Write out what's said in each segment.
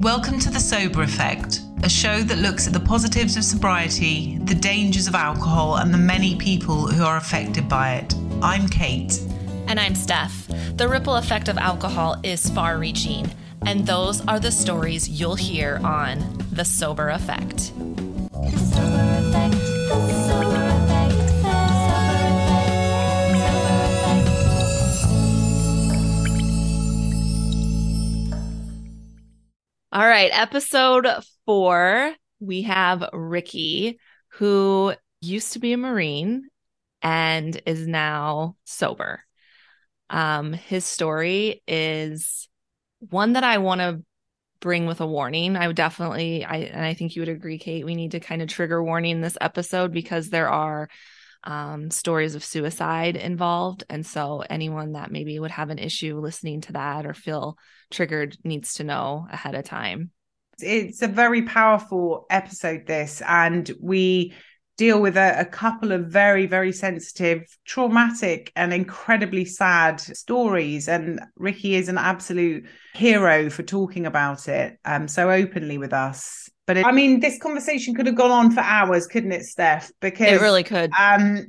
Welcome to The Sober Effect, a show that looks at the positives of sobriety, the dangers of alcohol, and the many people who are affected by it. I'm Kate. And I'm Steph. The ripple effect of alcohol is far-reaching, and those are the stories you'll hear on The Sober Effect. The Sober Effect, the Sober Effect, the Sober Effect. All right, episode 4, we have Ricky, who used to be a Marine and is now sober. His story is one that I want to bring with a warning. I would definitely, I think you would agree, Kate, we need to kind of trigger warning this episode because there are stories of suicide involved. And so anyone that maybe would have an issue listening to that or feel triggered needs to know ahead of time. It's a very powerful episode, this, and we deal with a couple of very, very sensitive, traumatic and incredibly sad stories. And Ricky is an absolute hero for talking about it so openly with us. But this conversation could have gone on for hours, couldn't it, Steph? Because it really could.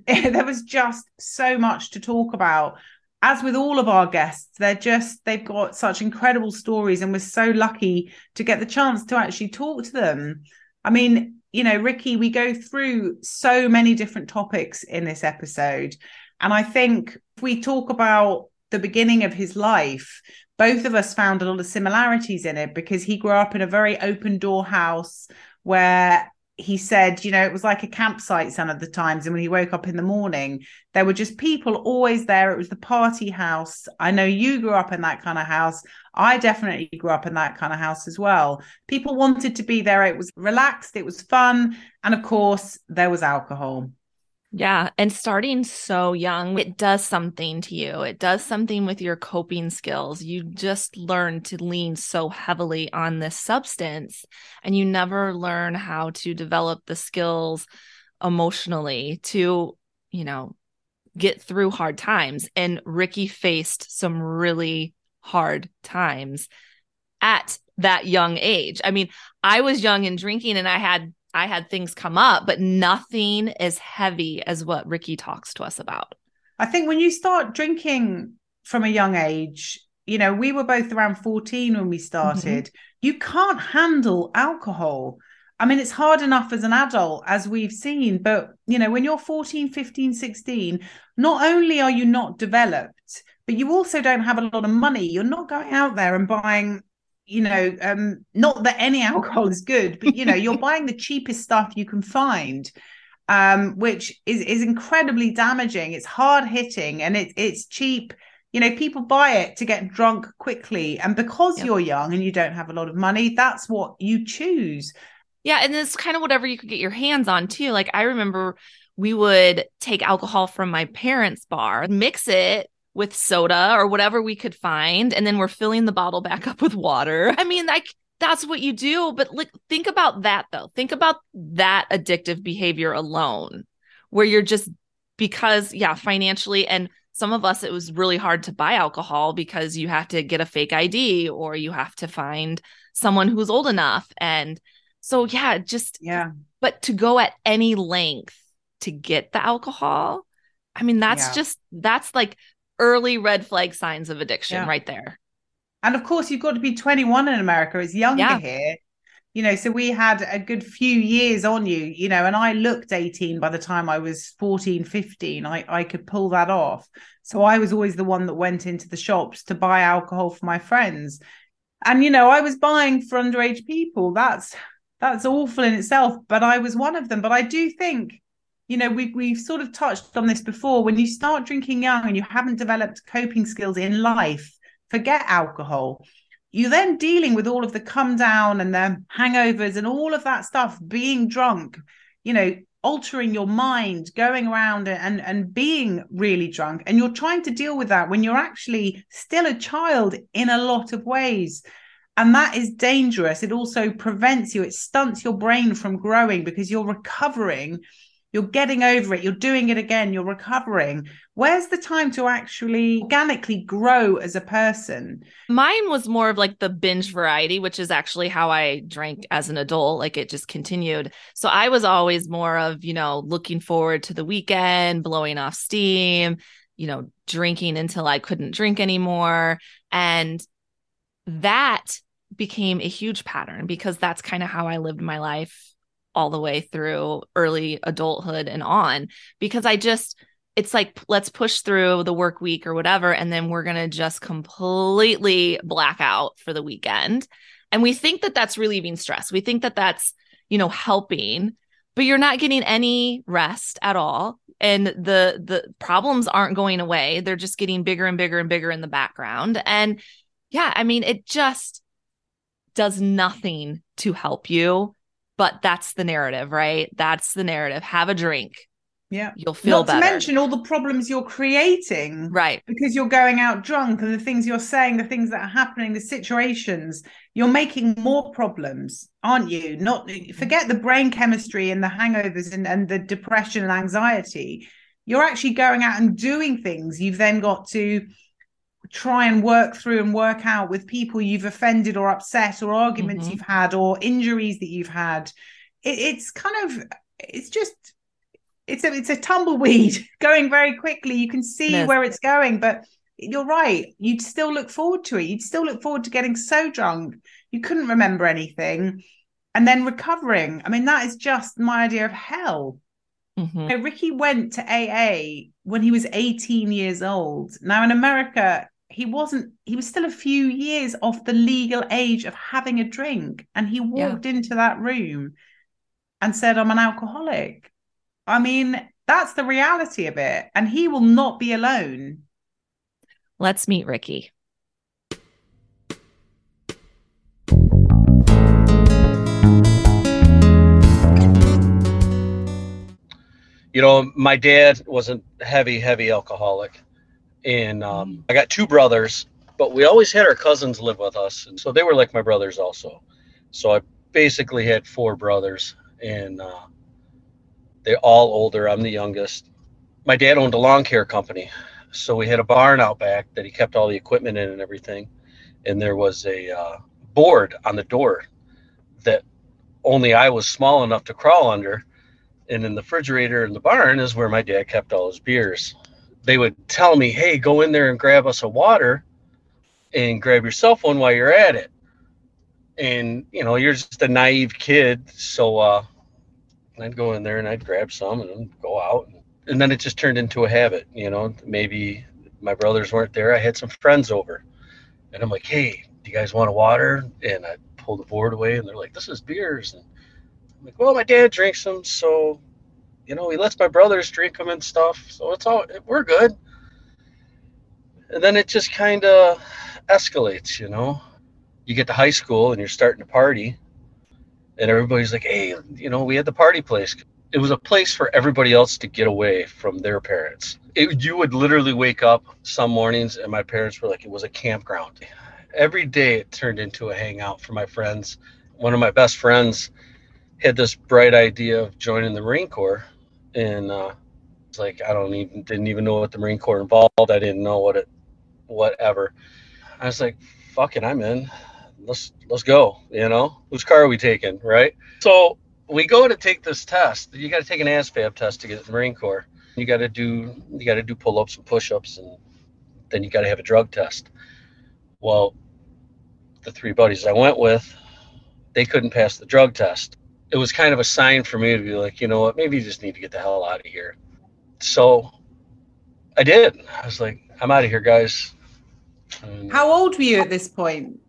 There was just so much to talk about. As with all of our guests, they've got such incredible stories, and we're so lucky to get the chance to actually talk to them. Ricky, we go through so many different topics in this episode. And I think if we talk about the beginning of his life, both of us found a lot of similarities in it because he grew up in a very open door house where he said, it was like a campsite some of the times. And when he woke up in the morning, there were just people always there. It was the party house. I know you grew up in that kind of house. I definitely grew up in that kind of house as well. People wanted to be there. It was relaxed. It was fun. And of course, there was alcohol. Yeah. And starting so young, it does something to you. It does something with your coping skills. You just learn to lean so heavily on this substance, and you never learn how to develop the skills emotionally to, get through hard times. And Ricky faced some really hard times at that young age. I was young and drinking, and I had things come up, but nothing as heavy as what Ricky talks to us about. I think when you start drinking from a young age, we were both around 14 when we started. Mm-hmm. You can't handle alcohol. It's hard enough as an adult, as we've seen, but when you're 14, 15, 16, not only are you not developed, but you also don't have a lot of money. You're not going out there and buying not that any alcohol is good, but you're buying the cheapest stuff you can find, which is incredibly damaging. It's hard hitting and it's cheap. People buy it to get drunk quickly. And because You're young and you don't have a lot of money, that's what you choose. Yeah. And it's kind of whatever you could get your hands on too. Like I remember we would take alcohol from my parents' bar, mix it with soda or whatever we could find. And then we're filling the bottle back up with water. That's what you do. But think about that though. Think about that addictive behavior alone, where you're just financially. And some of us, it was really hard to buy alcohol because you have to get a fake ID or you have to find someone who's old enough. And so, but to go at any length to get the alcohol, that's like early red flag signs of addiction right there. And of course, you've got to be 21 in America. It's younger here, so we had a good few years on you, and I looked 18 by the time I was 14, 15. I could pull that off. So I was always the one that went into the shops to buy alcohol for my friends. And, I was buying for underage people. That's awful in itself, but I was one of them. But I do think, we've sort of touched on this before. When you start drinking young and you haven't developed coping skills in life, forget alcohol. You're then dealing with all of the come down and the hangovers and all of that stuff, being drunk, altering your mind, going around and being really drunk. And you're trying to deal with that when you're actually still a child in a lot of ways. And that is dangerous. It also prevents you. It stunts your brain from growing because you're recovering. You're getting over it. You're doing it again. You're recovering. Where's the time to actually organically grow as a person? Mine was more of like the binge variety, which is actually how I drank as an adult. Like it just continued. So I was always more of, you know, looking forward to the weekend, blowing off steam, you know, drinking until I couldn't drink anymore. And that became a huge pattern because that's kind of how I lived my life all the way through early adulthood and on, because I just, it's like, let's push through the work week or whatever. And then we're going to just completely black out for the weekend. And we think that that's relieving stress. We think that that's, you know, helping, but you're not getting any rest at all. And the problems aren't going away. They're just getting bigger and bigger and bigger in the background. And yeah, I mean, it just does nothing to help you. But that's the narrative, right? That's the narrative. Have a drink. Yeah. You'll feel better. Not to mention all the problems you're creating. Right. Because you're going out drunk and the things you're saying, the things that are happening, the situations, you're making more problems, aren't you? Not forget the brain chemistry and the hangovers and the depression and anxiety. You're actually going out and doing things. You've then got to try and work through and work out with people you've offended or upset or arguments you've had or injuries that you've had. It's kind of, it's just, it's a tumbleweed going very quickly. You can see where it's going, but you're right. You'd still look forward to it. You'd still look forward to getting so drunk you couldn't remember anything and then recovering. I mean, that is just my idea of hell. You know, Ricky went to AA when he was 18 years old. Now in America, he was still a few years off the legal age of having a drink. And he walked into that room and said, I'm an alcoholic. I mean, that's the reality of it. And he will not be alone. Let's meet Ricky. You know, my dad was a heavy, heavy alcoholic, and I got two brothers, but we always had our cousins live with us, and so they were like my brothers also. So I basically had four brothers, and they're all older. I'm the youngest. My dad owned a lawn care company, so we had a barn out back that he kept all the equipment in and everything, and there was a board on the door that only I was small enough to crawl under. And in the refrigerator in the barn is where my dad kept all his beers. They would tell me, hey, go in there and grab us a water and grab yourself one while you're at it. And, you know, you're just a naive kid. So I'd go in there and I'd grab some and go out. And then it just turned into a habit. You know, maybe my brothers weren't there. I had some friends over and I'm like, hey, do you guys want a water? And I pull the board away and they're like, this is beers. And I'm like, well, my dad drinks them, so, you know, he lets my brothers drink them and stuff, so it's all, we're good. And then it just kind of escalates, you know. You get to high school and you're starting to party, and everybody's like, hey, you know, we had the party place. It was a place for everybody else to get away from their parents. You would literally wake up some mornings, and my parents were like, it was a campground. Every day it turned into a hangout for my friends. One of my best friends had this bright idea of joining the Marine Corps, and it's like, I didn't even know what the Marine Corps involved. I didn't know whatever. I was like, fuck it, I'm in. Let's go, you know? Whose car are we taking, right? So we go to take this test. You got to take an ASVAB test to get the Marine Corps. You got to do pull-ups and push-ups, and then you got to have a drug test. Well, the three buddies I went with, they couldn't pass the drug test. It was kind of a sign for me to be like, you know what, maybe you just need to get the hell out of here. So I did. I was like, I'm out of here, guys. And how old were you at this point?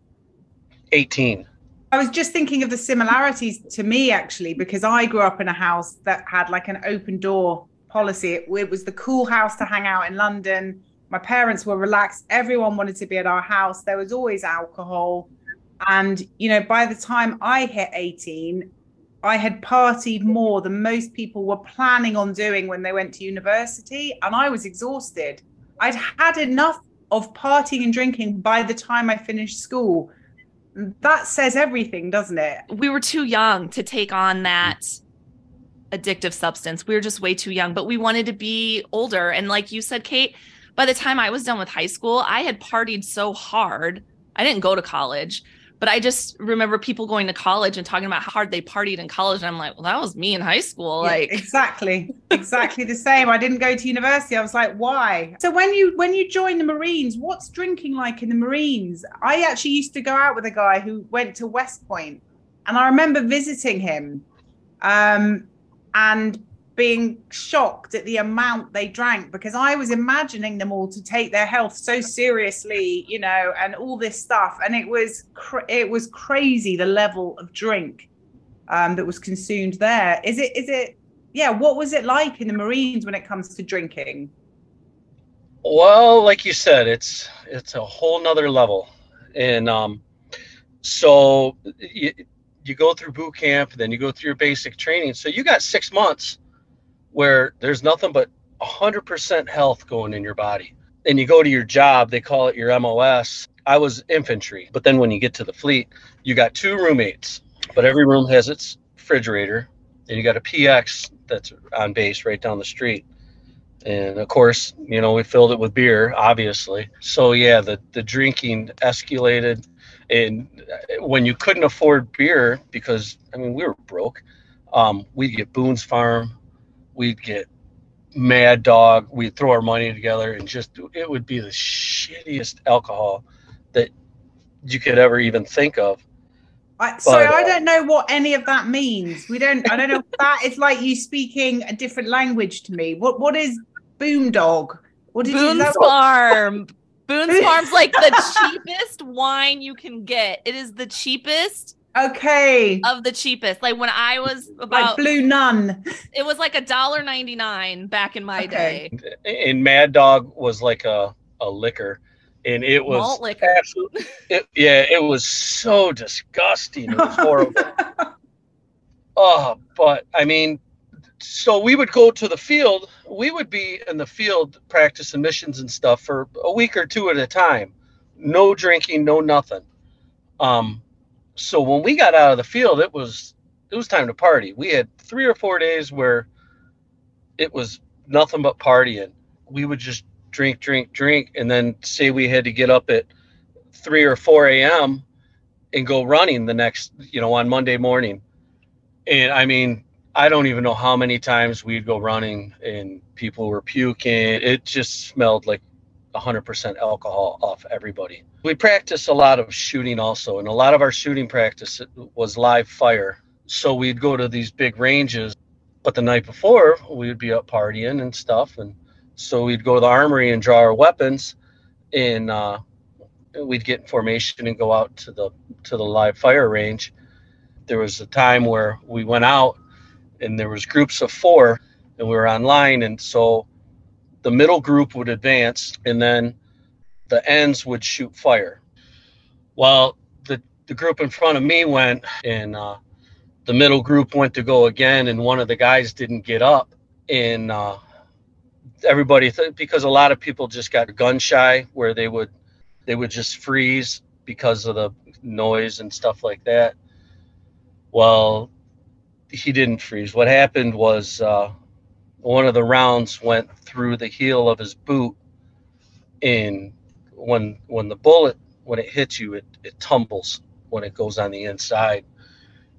18. I was just thinking of the similarities to me, actually, because I grew up in a house that had like an open door policy. It was the cool house to hang out in London. My parents were relaxed. Everyone wanted to be at our house. There was always alcohol. And, you know, by the time I hit 18, I had partied more than most people were planning on doing when they went to university, and I was exhausted. I'd had enough of partying and drinking by the time I finished school. That says everything, doesn't it? We were too young to take on that addictive substance. We were just way too young, but we wanted to be older. And like you said, Kate, by the time I was done with high school, I had partied so hard. I didn't go to college, but I just remember people going to college and talking about how hard they partied in college. And I'm like, well, that was me in high school. Yeah, like exactly the same. I didn't go to university. I was like, why? So when you join the Marines, what's drinking like in the Marines? I actually used to go out with a guy who went to West Point, and I remember visiting him and being shocked at the amount they drank, because I was imagining them all to take their health so seriously, you know, and all this stuff. And it was crazy, the level of drink that was consumed there. Is it, what was it like in the Marines when it comes to drinking? Well, like you said, it's a whole nother level. And so you go through boot camp, and then you go through your basic training. So you got 6 months where there's nothing but 100% health going in your body. And you go to your job, they call it your MOS. I was infantry, but then when you get to the fleet, you got 2 roommates, but every room has its refrigerator, and you got a PX that's on base right down the street. And of course, you know, we filled it with beer, obviously. So yeah, the drinking escalated. And when you couldn't afford beer, because I mean, we were broke, we'd get Boone's Farm, we'd get Mad Dog, we'd throw our money together, and just, it would be the shittiest alcohol that you could ever even think of. I don't know what any of that means. I don't know. That it's like you speaking a different language to me. What is Boom Dog? What did Boone's Farm. Boone's Farm's like the cheapest wine you can get. It is the cheapest. Okay. Of the cheapest. Like when I was about. Like Blue Nun. It was like $1.99 back in my day. And Mad Dog was like a liquor. And it was. Malt liquor. It was so disgusting. It was horrible. But I mean, so we would go to the field. We would be in the field practicing missions and stuff for a week or two at a time. No drinking, no nothing. So when we got out of the field, it was time to party. We had 3 or 4 days where it was nothing but partying. We would just drink, and then say we had to get up at 3 or 4 a.m. and go running the next, you know, on Monday morning. And I mean, I don't even know how many times we'd go running and people were puking. It just smelled like 100% alcohol off everybody. We practiced a lot of shooting also, and a lot of our shooting practice was live fire. So we'd go to these big ranges, but the night before we would be up partying and stuff, and so we'd go to the armory and draw our weapons, and we'd get in formation and go out to the live fire range. There was a time where we went out, and there was groups of 4, and we were online, and so the middle group would advance, and then the ends would shoot fire. Well, the group in front of me went, and the middle group went to go again, and one of the guys didn't get up. And everybody, because a lot of people just got gun shy, where they would just freeze because of the noise and stuff like that. Well, he didn't freeze. What happened was one of the rounds went through the heel of his boot, and when the bullet, when it hits you, it tumbles when it goes on the inside,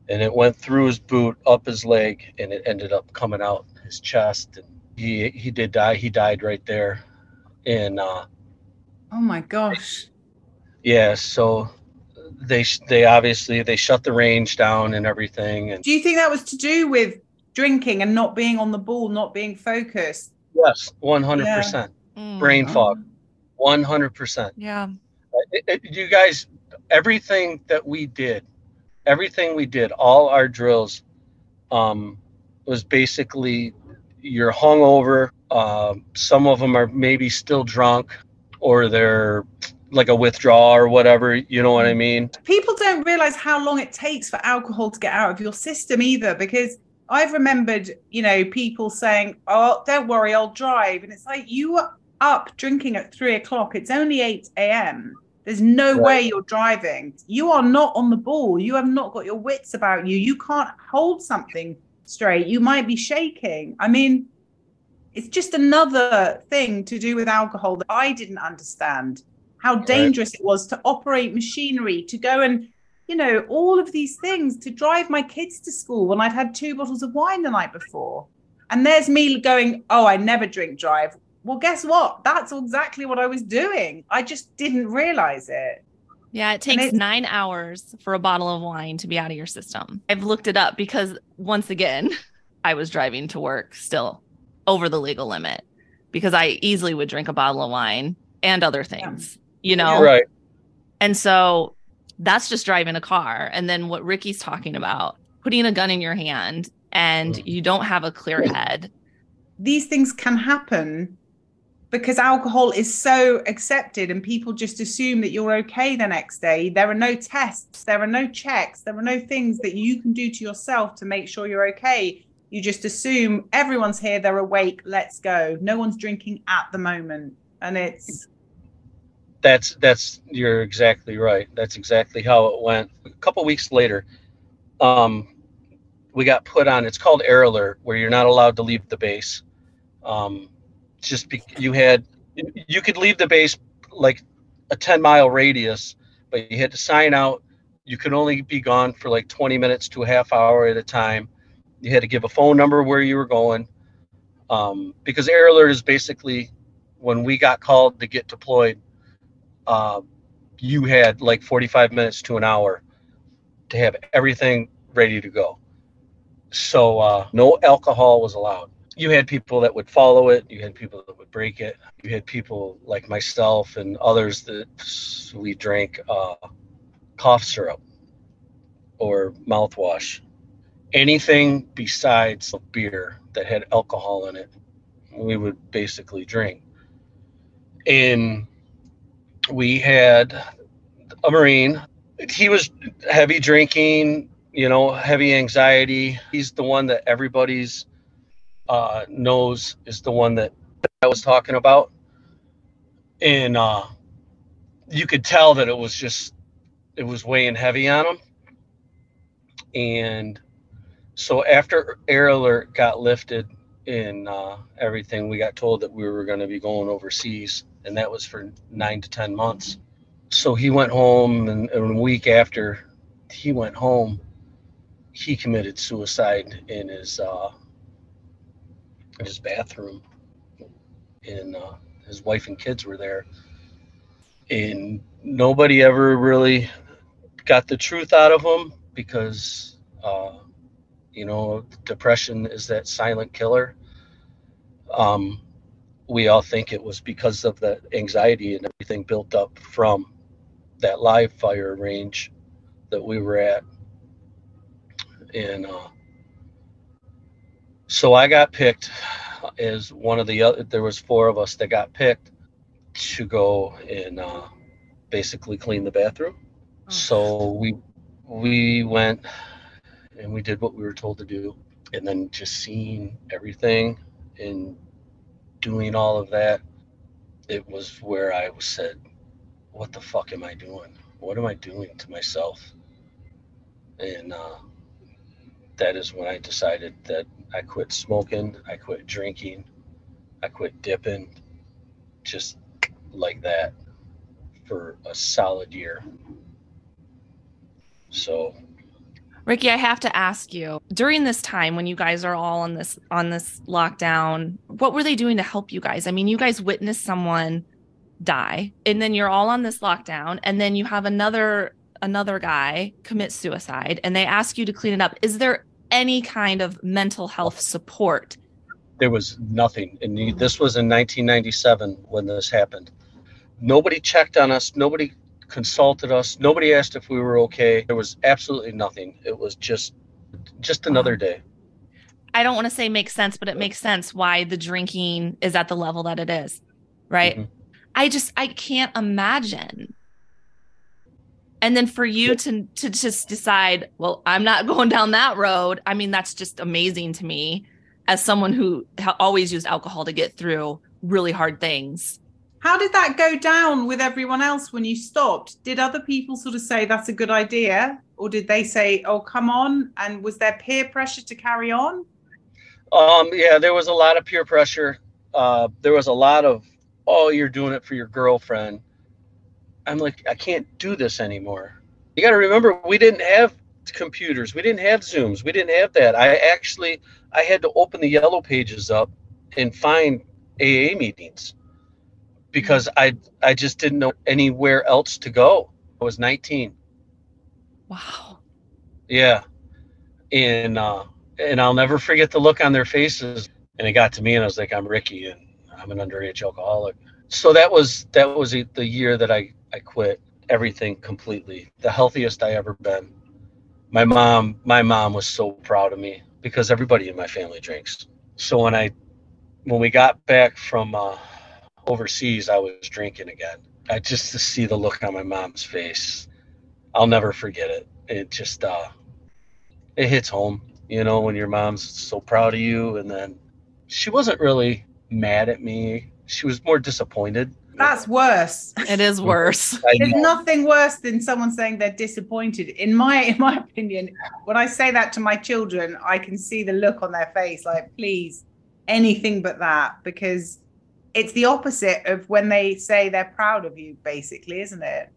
and it went through his boot, up his leg, and it ended up coming out his chest, and he did die. He died right there. And oh my gosh. Yeah, so they obviously they shut the range down and everything. And do you think that was to do with drinking and not being on the ball, not being focused? Yes, 100%. Yeah. Brain fog, 100%. Yeah. You guys, everything we did, all our drills, was basically you're hungover. Some of them are maybe still drunk, or they're like a withdrawal or whatever. You know what I mean? People don't realize how long it takes for alcohol to get out of your system either, because I've remembered, you know, people saying, oh, don't worry, I'll drive. And it's like, you were up drinking at 3 o'clock. It's only 8 a.m. There's no way you're driving. You are not on the ball. You have not got your wits about you. You can't hold something straight, you might be shaking. I mean, it's just another thing to do with alcohol that I didn't understand, how dangerous it was to operate machinery, to go and, you know, all of these things, to drive my kids to school when I'd had 2 bottles of wine the night before. And there's me going, oh, I never drink drive. Well, guess what? That's exactly what I was doing. I just didn't realize it. Yeah, it takes 9 hours for a bottle of wine to be out of your system. I've looked it up because, once again, I was driving to work still over the legal limit because I easily would drink a bottle of wine and other things, you know? Right. And so that's just driving a car. And then what Ricky's talking about, putting a gun in your hand and you don't have a clear head. These things can happen because alcohol is so accepted and people just assume that you're okay the next day. There are no tests. There are no checks. There are no things that you can do to yourself to make sure you're okay. You just assume everyone's here. They're awake. Let's go. No one's drinking at the moment. And it's. That's you're exactly right. That's exactly how it went. A couple of weeks later, we got put on, it's called air alert, where you're not allowed to leave the base. You could leave the base like a 10-mile radius, but you had to sign out. You could only be gone for like 20 minutes to a half hour at a time. You had to give a phone number where you were going, because air alert is basically when we got called to get deployed, you had like 45 minutes to an hour to have everything ready to go. So no alcohol was allowed. You had people that would follow it. You had people that would break it. You had people like myself and others that we drank cough syrup or mouthwash. Anything besides a beer that had alcohol in it, we would basically drink. And we had a Marine. He was heavy drinking, you know, heavy anxiety. He's the one that everybody's knows is the one that I was talking about. And you could tell that it was weighing heavy on him. And so after air alert got lifted and everything, we got told that we were going to be going overseas, and that was for 9 to 10 months. So he went home, and a week after he went home, he committed suicide in his bathroom, and his wife and kids were there, and nobody ever really got the truth out of him because, you know, depression is that silent killer. We all think it was because of the anxiety and everything built up from that live fire range that we were at. And, so I got picked as one of the other, there was 4 of us that got picked to go and basically clean the bathroom. Oh. So we went and we did what we were told to do. And then just seeing everything and doing all of that, it was where I said, what the fuck am I doing? What am I doing to myself? And that is when I decided that I quit smoking, I quit drinking, I quit dipping, just like that for a solid year. So, Ricky, I have to ask you, during this time when you guys are all on this lockdown, what were they doing to help you guys? I mean, you guys witnessed someone die, and then you're all on this lockdown, and then you have another guy commit suicide, and they ask you to clean it up. Is there any kind of mental health support? There was nothing. And this was in 1997 when this happened. Nobody checked on us. Nobody consulted us. Nobody asked if we were okay. There was absolutely nothing. It was just another day. I don't want to say makes sense, but it makes sense why the drinking is at the level that it is, right? Mm-hmm. I can't imagine. And then for you to just decide, well, I'm not going down that road. I mean, that's just amazing to me as someone who always used alcohol to get through really hard things. How did that go down with everyone else when you stopped? Did other people sort of say that's a good idea? Or did they say, oh, come on? And was there peer pressure to carry on? Yeah, there was a lot of peer pressure. There was a lot of, oh, you're doing it for your girlfriend. I'm like, I can't do this anymore. You got to remember, we didn't have computers. We didn't have Zooms. We didn't have that. I had to open the yellow pages up and find AA meetings because I just didn't know anywhere else to go. I was 19. Wow. Yeah. And I'll never forget the look on their faces. And it got to me and I was like, I'm Ricky and I'm an underage alcoholic. So that was the year that I quit everything completely. The healthiest I ever been. My mom was so proud of me because everybody in my family drinks. So when we got back from overseas, I was drinking again. I just to see the look on my mom's face. I'll never forget it. It just, it hits home, you know, when your mom's so proud of you. And then she wasn't really mad at me. She was more disappointed. That's worse. It is worse. There's nothing worse than someone saying they're disappointed. In my opinion, when I say that to my children, I can see the look on their face, like, please, anything but that, because it's the opposite of when they say they're proud of you, basically, isn't it?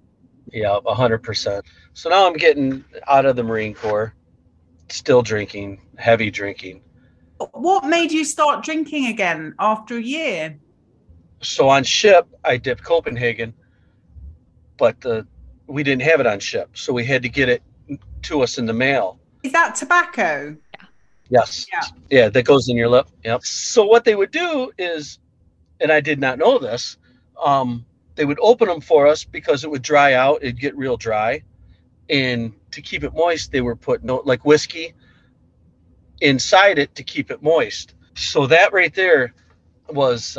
Yeah, 100%. So now I'm getting out of the Marine Corps, still drinking, heavy drinking. What made you start drinking again after a year? So on ship, I dipped Copenhagen, but we didn't have it on ship. So we had to get it to us in the mail. Is that tobacco? Yeah. Yes. Yeah. Yeah, that goes in your lip. Yep. So what they would do is, and I did not know this, they would open them for us because it would dry out. It'd get real dry. And to keep it moist, they were putting like whiskey inside it to keep it moist. So that right there was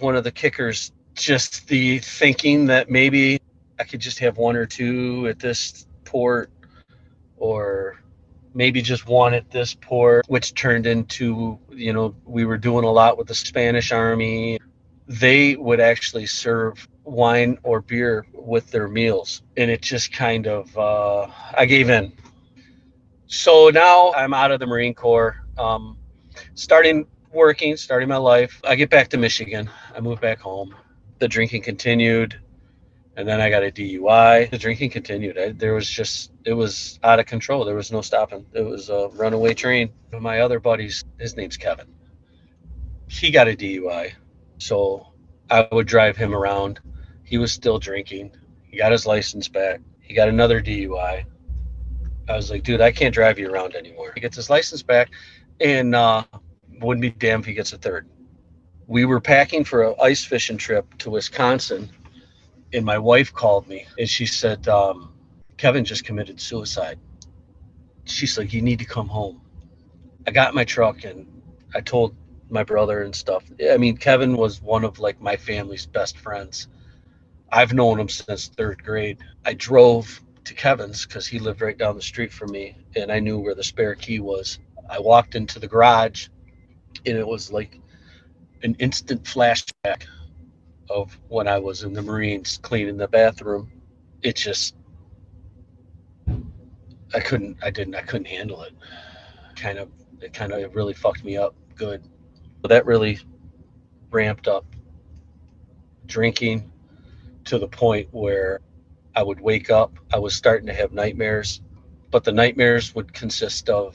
one of the kickers, just the thinking that maybe I could just have one or two at this port or maybe just one at this port, which turned into, you know, we were doing a lot with the Spanish Army. They would actually serve wine or beer with their meals. And it just kind of, I gave in. So now I'm out of the Marine Corps, starting my life. I get back to Michigan. I moved back home. The drinking continued. And then I got a DUI. The drinking continued. It was out of control. There was no stopping. It was a runaway train. My other buddies, his name's Kevin. He got a DUI. So I would drive him around. He was still drinking. He got his license back. He got another DUI. I was like, dude, I can't drive you around anymore. He gets his license back and wouldn't be damned if he gets a third. We were packing for an ice fishing trip to Wisconsin and my wife called me and she said, Kevin just committed suicide. She's like, you need to come home. I got in my truck and I told my brother and stuff. I mean, Kevin was one of like my family's best friends. I've known him since third grade. I drove to Kevin's because he lived right down the street from me and I knew where the spare key was. I walked into the garage and it was like an instant flashback of when I was in the Marines cleaning the bathroom. It just, I couldn't handle it. It really fucked me up good. That really ramped up drinking to the point where I would wake up. I was starting to have nightmares, but the nightmares would consist of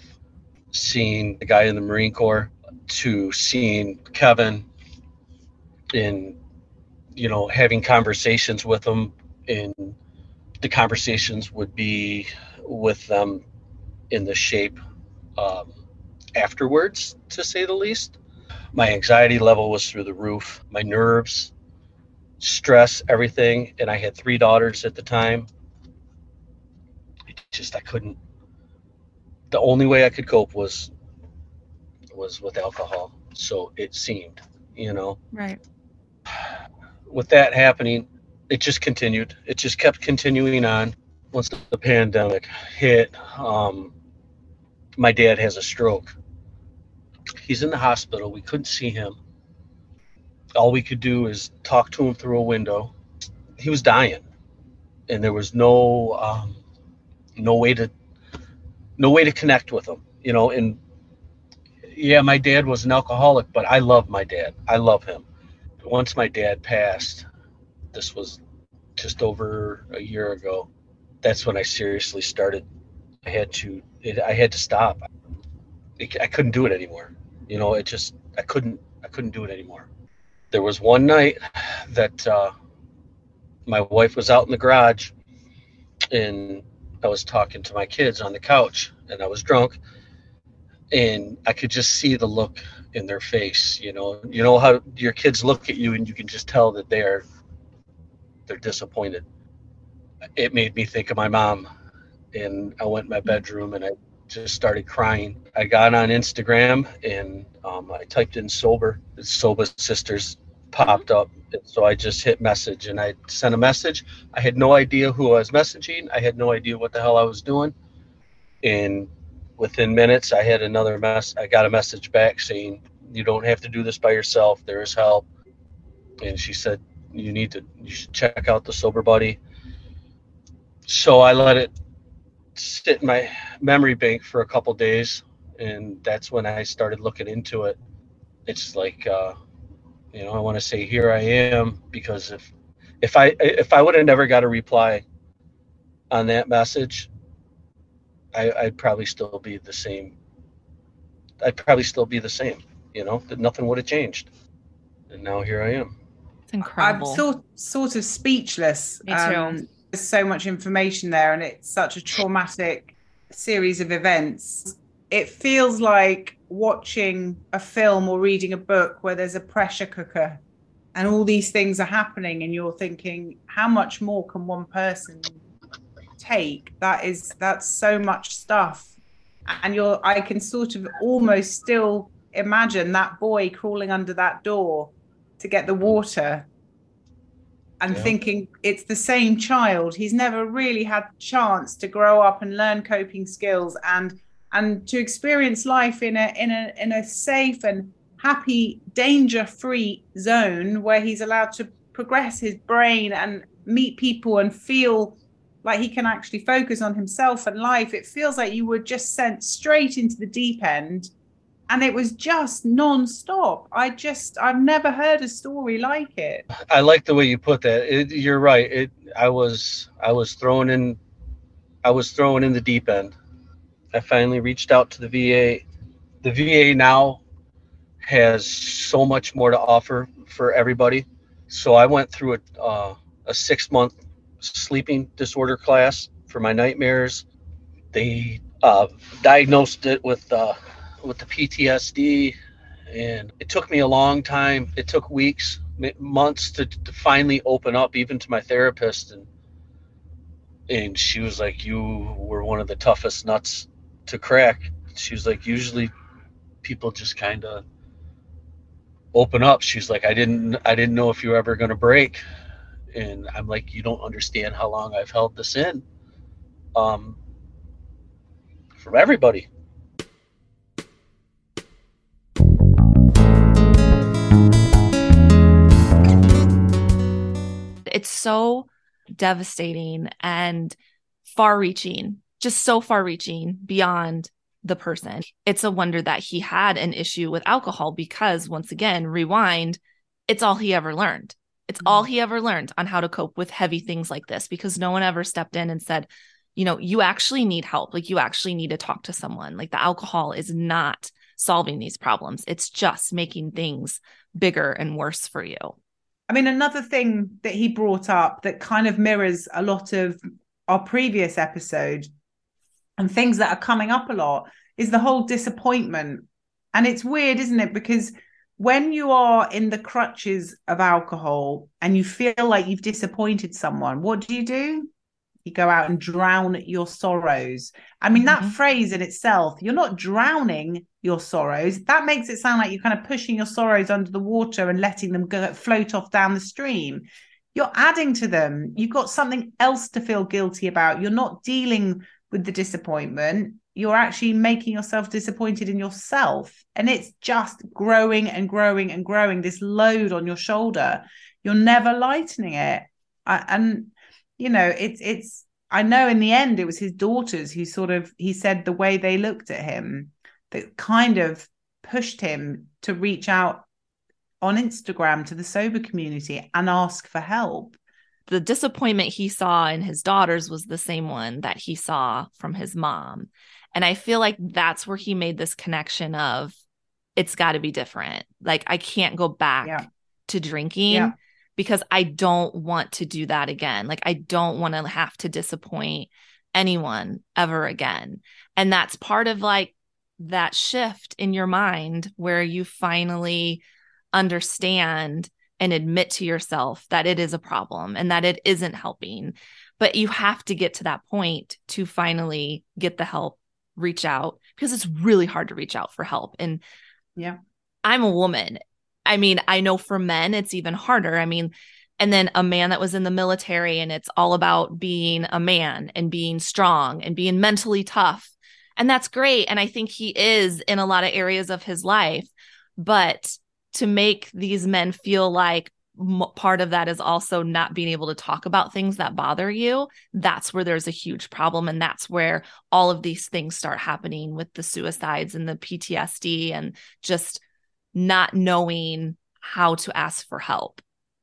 seeing the guy in the Marine Corps to seeing Kevin and, you know, having conversations with them. And the conversations would be with them in the shape afterwards, to say the least. My anxiety level was through the roof, my nerves, stress, everything. And I had three daughters at the time. The only way I could cope was with alcohol. So it seemed, you know. Right. With that happening, it just continued. It just kept continuing on. Once the pandemic hit, my dad has a stroke. He's in the hospital. We couldn't see him. all we could do is talk to him through a window. He was dying, and there was no way to connect with him, you know. And yeah, my dad was an alcoholic, but I love my dad. I love him. Once my dad passed, this was just over a year ago, that's when I seriously started. I had to stop. I couldn't do it anymore. You know, it just, I couldn't do it anymore. There was one night that my wife was out in the garage, and I was talking to my kids on the couch, and I was drunk, and I could just see the look in their face. You know how your kids look at you and you can just tell that they're disappointed. It made me think of my mom, and I went in my bedroom and I just started crying. I got on Instagram and I typed in sober. The Sober Sisters popped up. So I just hit message, and I sent a message. I had no idea who I was messaging. I had no idea what the hell I was doing. And within minutes, I had another mess. I got a message back saying, "You don't have to do this by yourself. There is help." And she said, "You should check out the Sober Buddy." So I let it sit in my memory bank for a couple days, and that's when I started looking into it. It's like, I want to say here I am, because if I would have never got a reply on that message, I'd probably still be the same. You know, that nothing would have changed. And now here I am. It's incredible. I'm sort of speechless. Me too. There's so much information there, and it's such a traumatic series of events. It feels like watching a film or reading a book where there's a pressure cooker and all these things are happening, and you're thinking, how much more can one person take? That's so much stuff. And I can sort of almost still imagine that boy crawling under that door to get the water. And thinking it's the same child. He's never really had a chance to grow up and learn coping skills and to experience life in a safe and happy, danger-free zone where he's allowed to progress his brain and meet people and feel like he can actually focus on himself and life. It feels like you were just sent straight into the deep end, and it was just non-stop. I've never heard a story like it. I like the way you put that. You're right. I was thrown in the deep end. I finally reached out to the VA. The VA now has so much more to offer for everybody. So I went through a 6-month sleeping disorder class for my nightmares. They diagnosed it with the PTSD, and it took me a long time. It took weeks, months to finally open up, even to my therapist. And she was like, "You were one of the toughest nuts to crack." She was like, "Usually people just kind of open up." She's like, I didn't know if you were ever going to break. And I'm like, "You don't understand how long I've held this in, from everybody." It's so devastating and far-reaching, just so far-reaching beyond the person. It's a wonder that he had an issue with alcohol, because once again, rewind, it's all he ever learned. It's all he ever learned on how to cope with heavy things like this, because no one ever stepped in and said, you know, you actually need help. Like, you actually need to talk to someone. Like, the alcohol is not solving these problems. It's just making things bigger and worse for you. I mean, another thing that he brought up that kind of mirrors a lot of our previous episode and things that are coming up a lot is the whole disappointment. And it's weird, isn't it? Because when you are in the crutches of alcohol and you feel like you've disappointed someone, what do? You go out and drown your sorrows. I mean, that phrase in itself, you're not drowning your sorrows. That makes it sound like you're kind of pushing your sorrows under the water and letting them go, float off down the stream. you're adding to them. You've got something else to feel guilty about. You're not dealing with the disappointment. You're actually making yourself disappointed in yourself. And it's just growing and growing and growing, this load on your shoulder. You're never lightening it. And, you know, it's I know in the end, it was his daughters who sort of, he said the way they looked at him, that kind of pushed him to reach out on Instagram to the sober community and ask for help. The disappointment he saw in his daughters was the same one that he saw from his mom. And I feel like that's where he made this connection of, it's got to be different. Like, I can't go back to drinking because I don't want to do that again. Like, I don't want to have to disappoint anyone ever again. And that's part of like that shift in your mind where you finally understand and admit to yourself that it is a problem and that it isn't helping. But you have to get to that point to finally get the help, reach out, because it's really hard to reach out for help. And I'm a woman. I mean, I know for men, it's even harder. I mean, and then a man that was in the military, and it's all about being a man and being strong and being mentally tough. And that's great. And I think he is in a lot of areas of his life, but to make these men feel like part of that is also not being able to talk about things that bother you, that's where there's a huge problem. And that's where all of these things start happening with the suicides and the PTSD and just not knowing how to ask for help.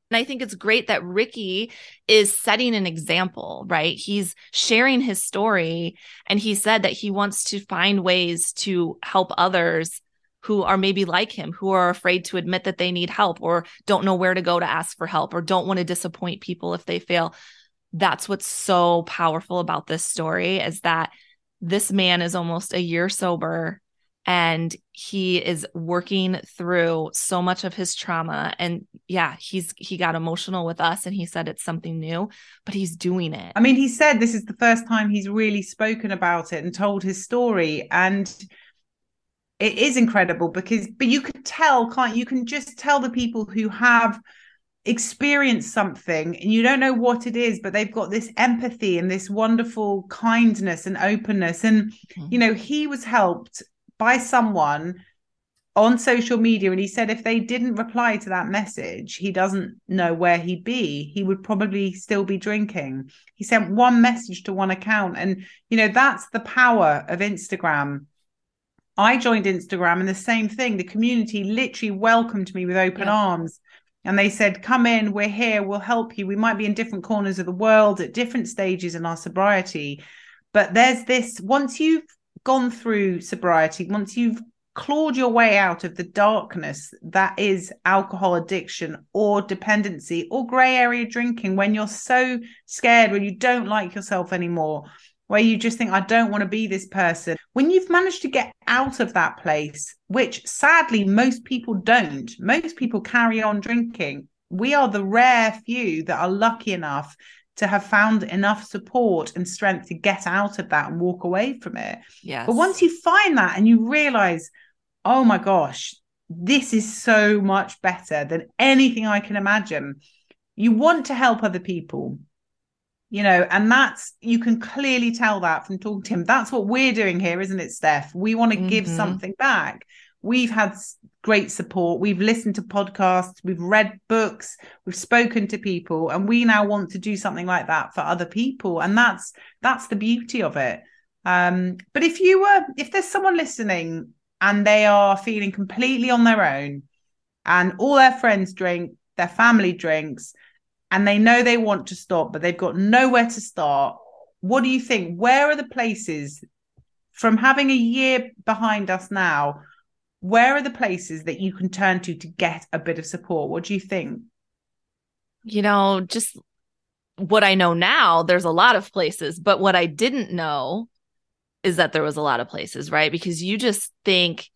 And I think it's great that Ricky is setting an example, right? He's sharing his story, and he said that he wants to find ways to help others who are maybe like him, who are afraid to admit that they need help or don't know where to go to ask for help or don't want to disappoint people if they fail. That's what's so powerful about this story, is that this man is almost a year sober and he is working through so much of his trauma. And he got emotional with us and he said it's something new, but he's doing it. I mean, he said this is the first time he's really spoken about it and told his story. And it is incredible but you could tell, can't you? You can just tell the people who have experienced something and you don't know what it is, but they've got this empathy and this wonderful kindness and openness. And, you know, he was helped by someone on social media. And he said if they didn't reply to that message, he doesn't know where he'd be. He would probably still be drinking. He sent one message to one account. And, you know, that's the power of Instagram. I joined Instagram and the same thing. The community literally welcomed me with open arms. And they said, come in, we're here, we'll help you. We might be in different corners of the world at different stages in our sobriety. But there's this, once you've gone through sobriety, once you've clawed your way out of the darkness that is alcohol addiction or dependency or gray area drinking, when you're so scared, when you don't like yourself anymore, where you just think, I don't want to be this person. When you've managed to get out of that place, which sadly most people don't, most people carry on drinking. We are the rare few that are lucky enough to have found enough support and strength to get out of that and walk away from it. Yes. But once you find that and you realize, oh my gosh, this is so much better than anything I can imagine, you want to help other people. You know, and that's, you can clearly tell that from talking to him. That's what we're doing here, isn't it, Steph? We want to give something back. We've had great support. We've listened to podcasts. We've read books. We've spoken to people. And we now want to do something like that for other people. And that's the beauty of it. But if there's someone listening and they are feeling completely on their own and all their friends drink, their family drinks, and they know they want to stop, but they've got nowhere to start. What do you think? Where are the places, from having a year behind us now, where are the places that you can turn to get a bit of support? What do you think? You know, just what I know now, there's a lot of places, but what I didn't know is that there was a lot of places, right? Because you just think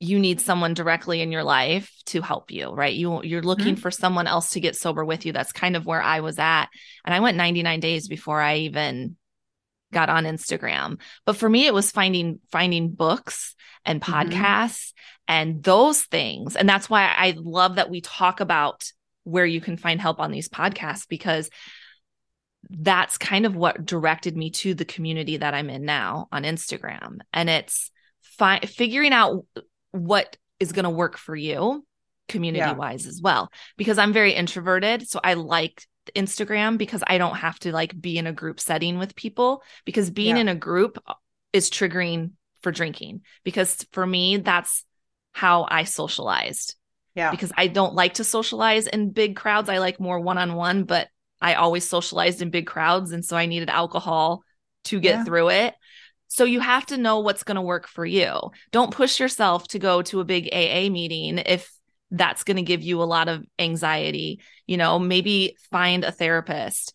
you need someone directly in your life to help you, right? You're looking for someone else to get sober with you. That's kind of where I was at. And I went 99 days before I even got on Instagram. But for me, it was finding books and podcasts and those things. And that's why I love that we talk about where you can find help on these podcasts, because that's kind of what directed me to the community that I'm in now on Instagram. And it's figuring out what is going to work for you community wise as well, because I'm very introverted. So I like Instagram because I don't have to like be in a group setting with people, because being in a group is triggering for drinking, because for me, that's how I socialized. Yeah. Because I don't like to socialize in big crowds. I like more one-on-one, but I always socialized in big crowds. And so I needed alcohol to get through it. So you have to know what's going to work for you. Don't push yourself to go to a big AA meeting if that's going to give you a lot of anxiety. You know, maybe find a therapist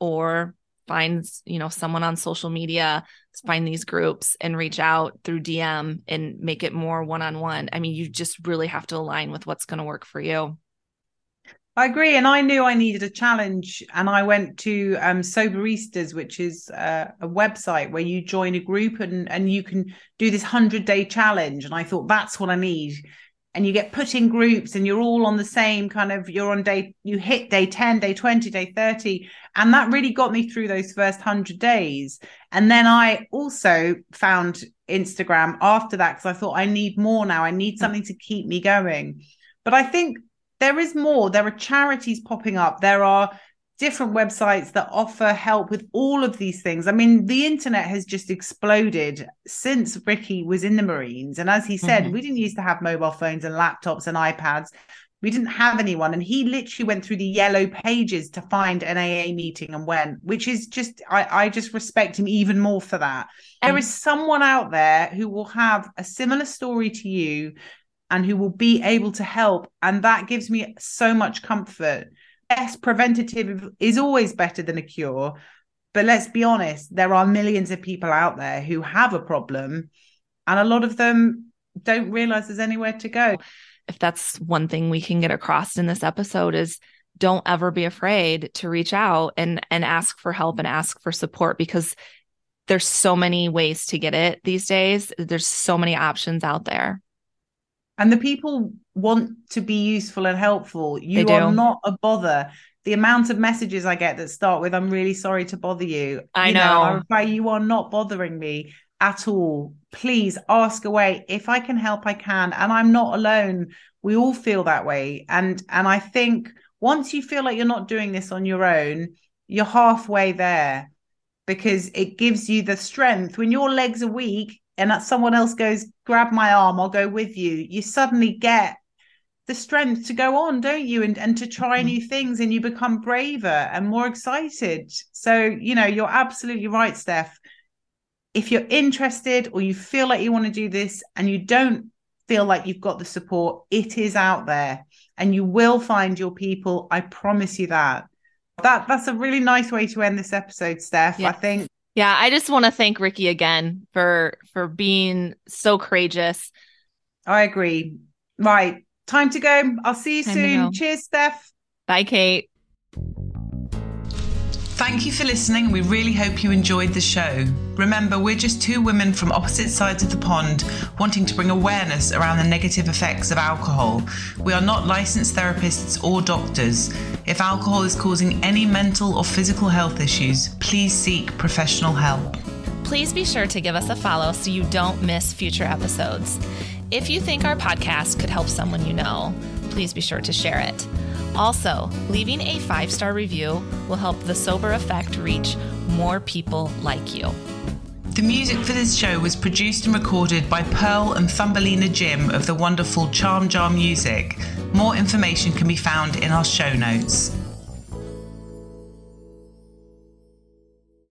or find, you know, someone on social media, find these groups and reach out through DM and make it more one-on-one. I mean, you just really have to align with what's going to work for you. I agree. And I knew I needed a challenge, and I went to Soberistas, which is a website where you join a group and you can do this 100-day challenge. And I thought, that's what I need. And you get put in groups and you're all on the same kind of, you hit day 10, day 20, day 30. And that really got me through those first 100 days. And then I also found Instagram after that, because I thought, I need more now. I need something to keep me going. But I think there is more. There are charities popping up. There are different websites that offer help with all of these things. I mean, the internet has just exploded since Ricky was in the Marines. And as he said, we didn't used to have mobile phones and laptops and iPads. We didn't have anyone. And he literally went through the yellow pages to find an AA meeting and went, which is just, I just respect him even more for that. There is someone out there who will have a similar story to you and who will be able to help. And that gives me so much comfort. Yes, preventative is always better than a cure, but let's be honest, there are millions of people out there who have a problem, and a lot of them don't realize there's anywhere to go. If that's one thing we can get across in this episode, is don't ever be afraid to reach out and ask for help and ask for support, because there's so many ways to get it these days. There's so many options out there. And the people want to be useful and helpful. You are not a bother. The amount of messages I get that start with, I'm really sorry to bother you. I know. I reply, you are not bothering me at all. Please ask away. If I can help, I can. And I'm not alone. We all feel that way. And I think once you feel like you're not doing this on your own, you're halfway there, because it gives you the strength. When your legs are weak, and someone else goes, grab my arm, I'll go with you, you suddenly get the strength to go on, don't you? And to try new things, and you become braver and more excited. So, you know, you're absolutely right, Steph. If you're interested or you feel like you want to do this and you don't feel like you've got the support, it is out there and you will find your people. I promise you that. That's a really nice way to end this episode, Steph. Yeah. I think. Yeah, I just want to thank Ricky again for being so courageous. I agree. Right. Time to go. I'll see you soon. Cheers, Steph. Bye, Kate. Thank you for listening. We really hope you enjoyed the show. Remember, we're just two women from opposite sides of the pond wanting to bring awareness around the negative effects of alcohol. We are not licensed therapists or doctors. If alcohol is causing any mental or physical health issues, please seek professional help. Please be sure to give us a follow so you don't miss future episodes. If you think our podcast could help someone you know, please be sure to share it. Also, leaving a 5-star review will help The Sober Effect reach more people like you. The music for this show was produced and recorded by Pearl and Thumbelina Jim of the wonderful Charm Jar Music. More information can be found in our show notes.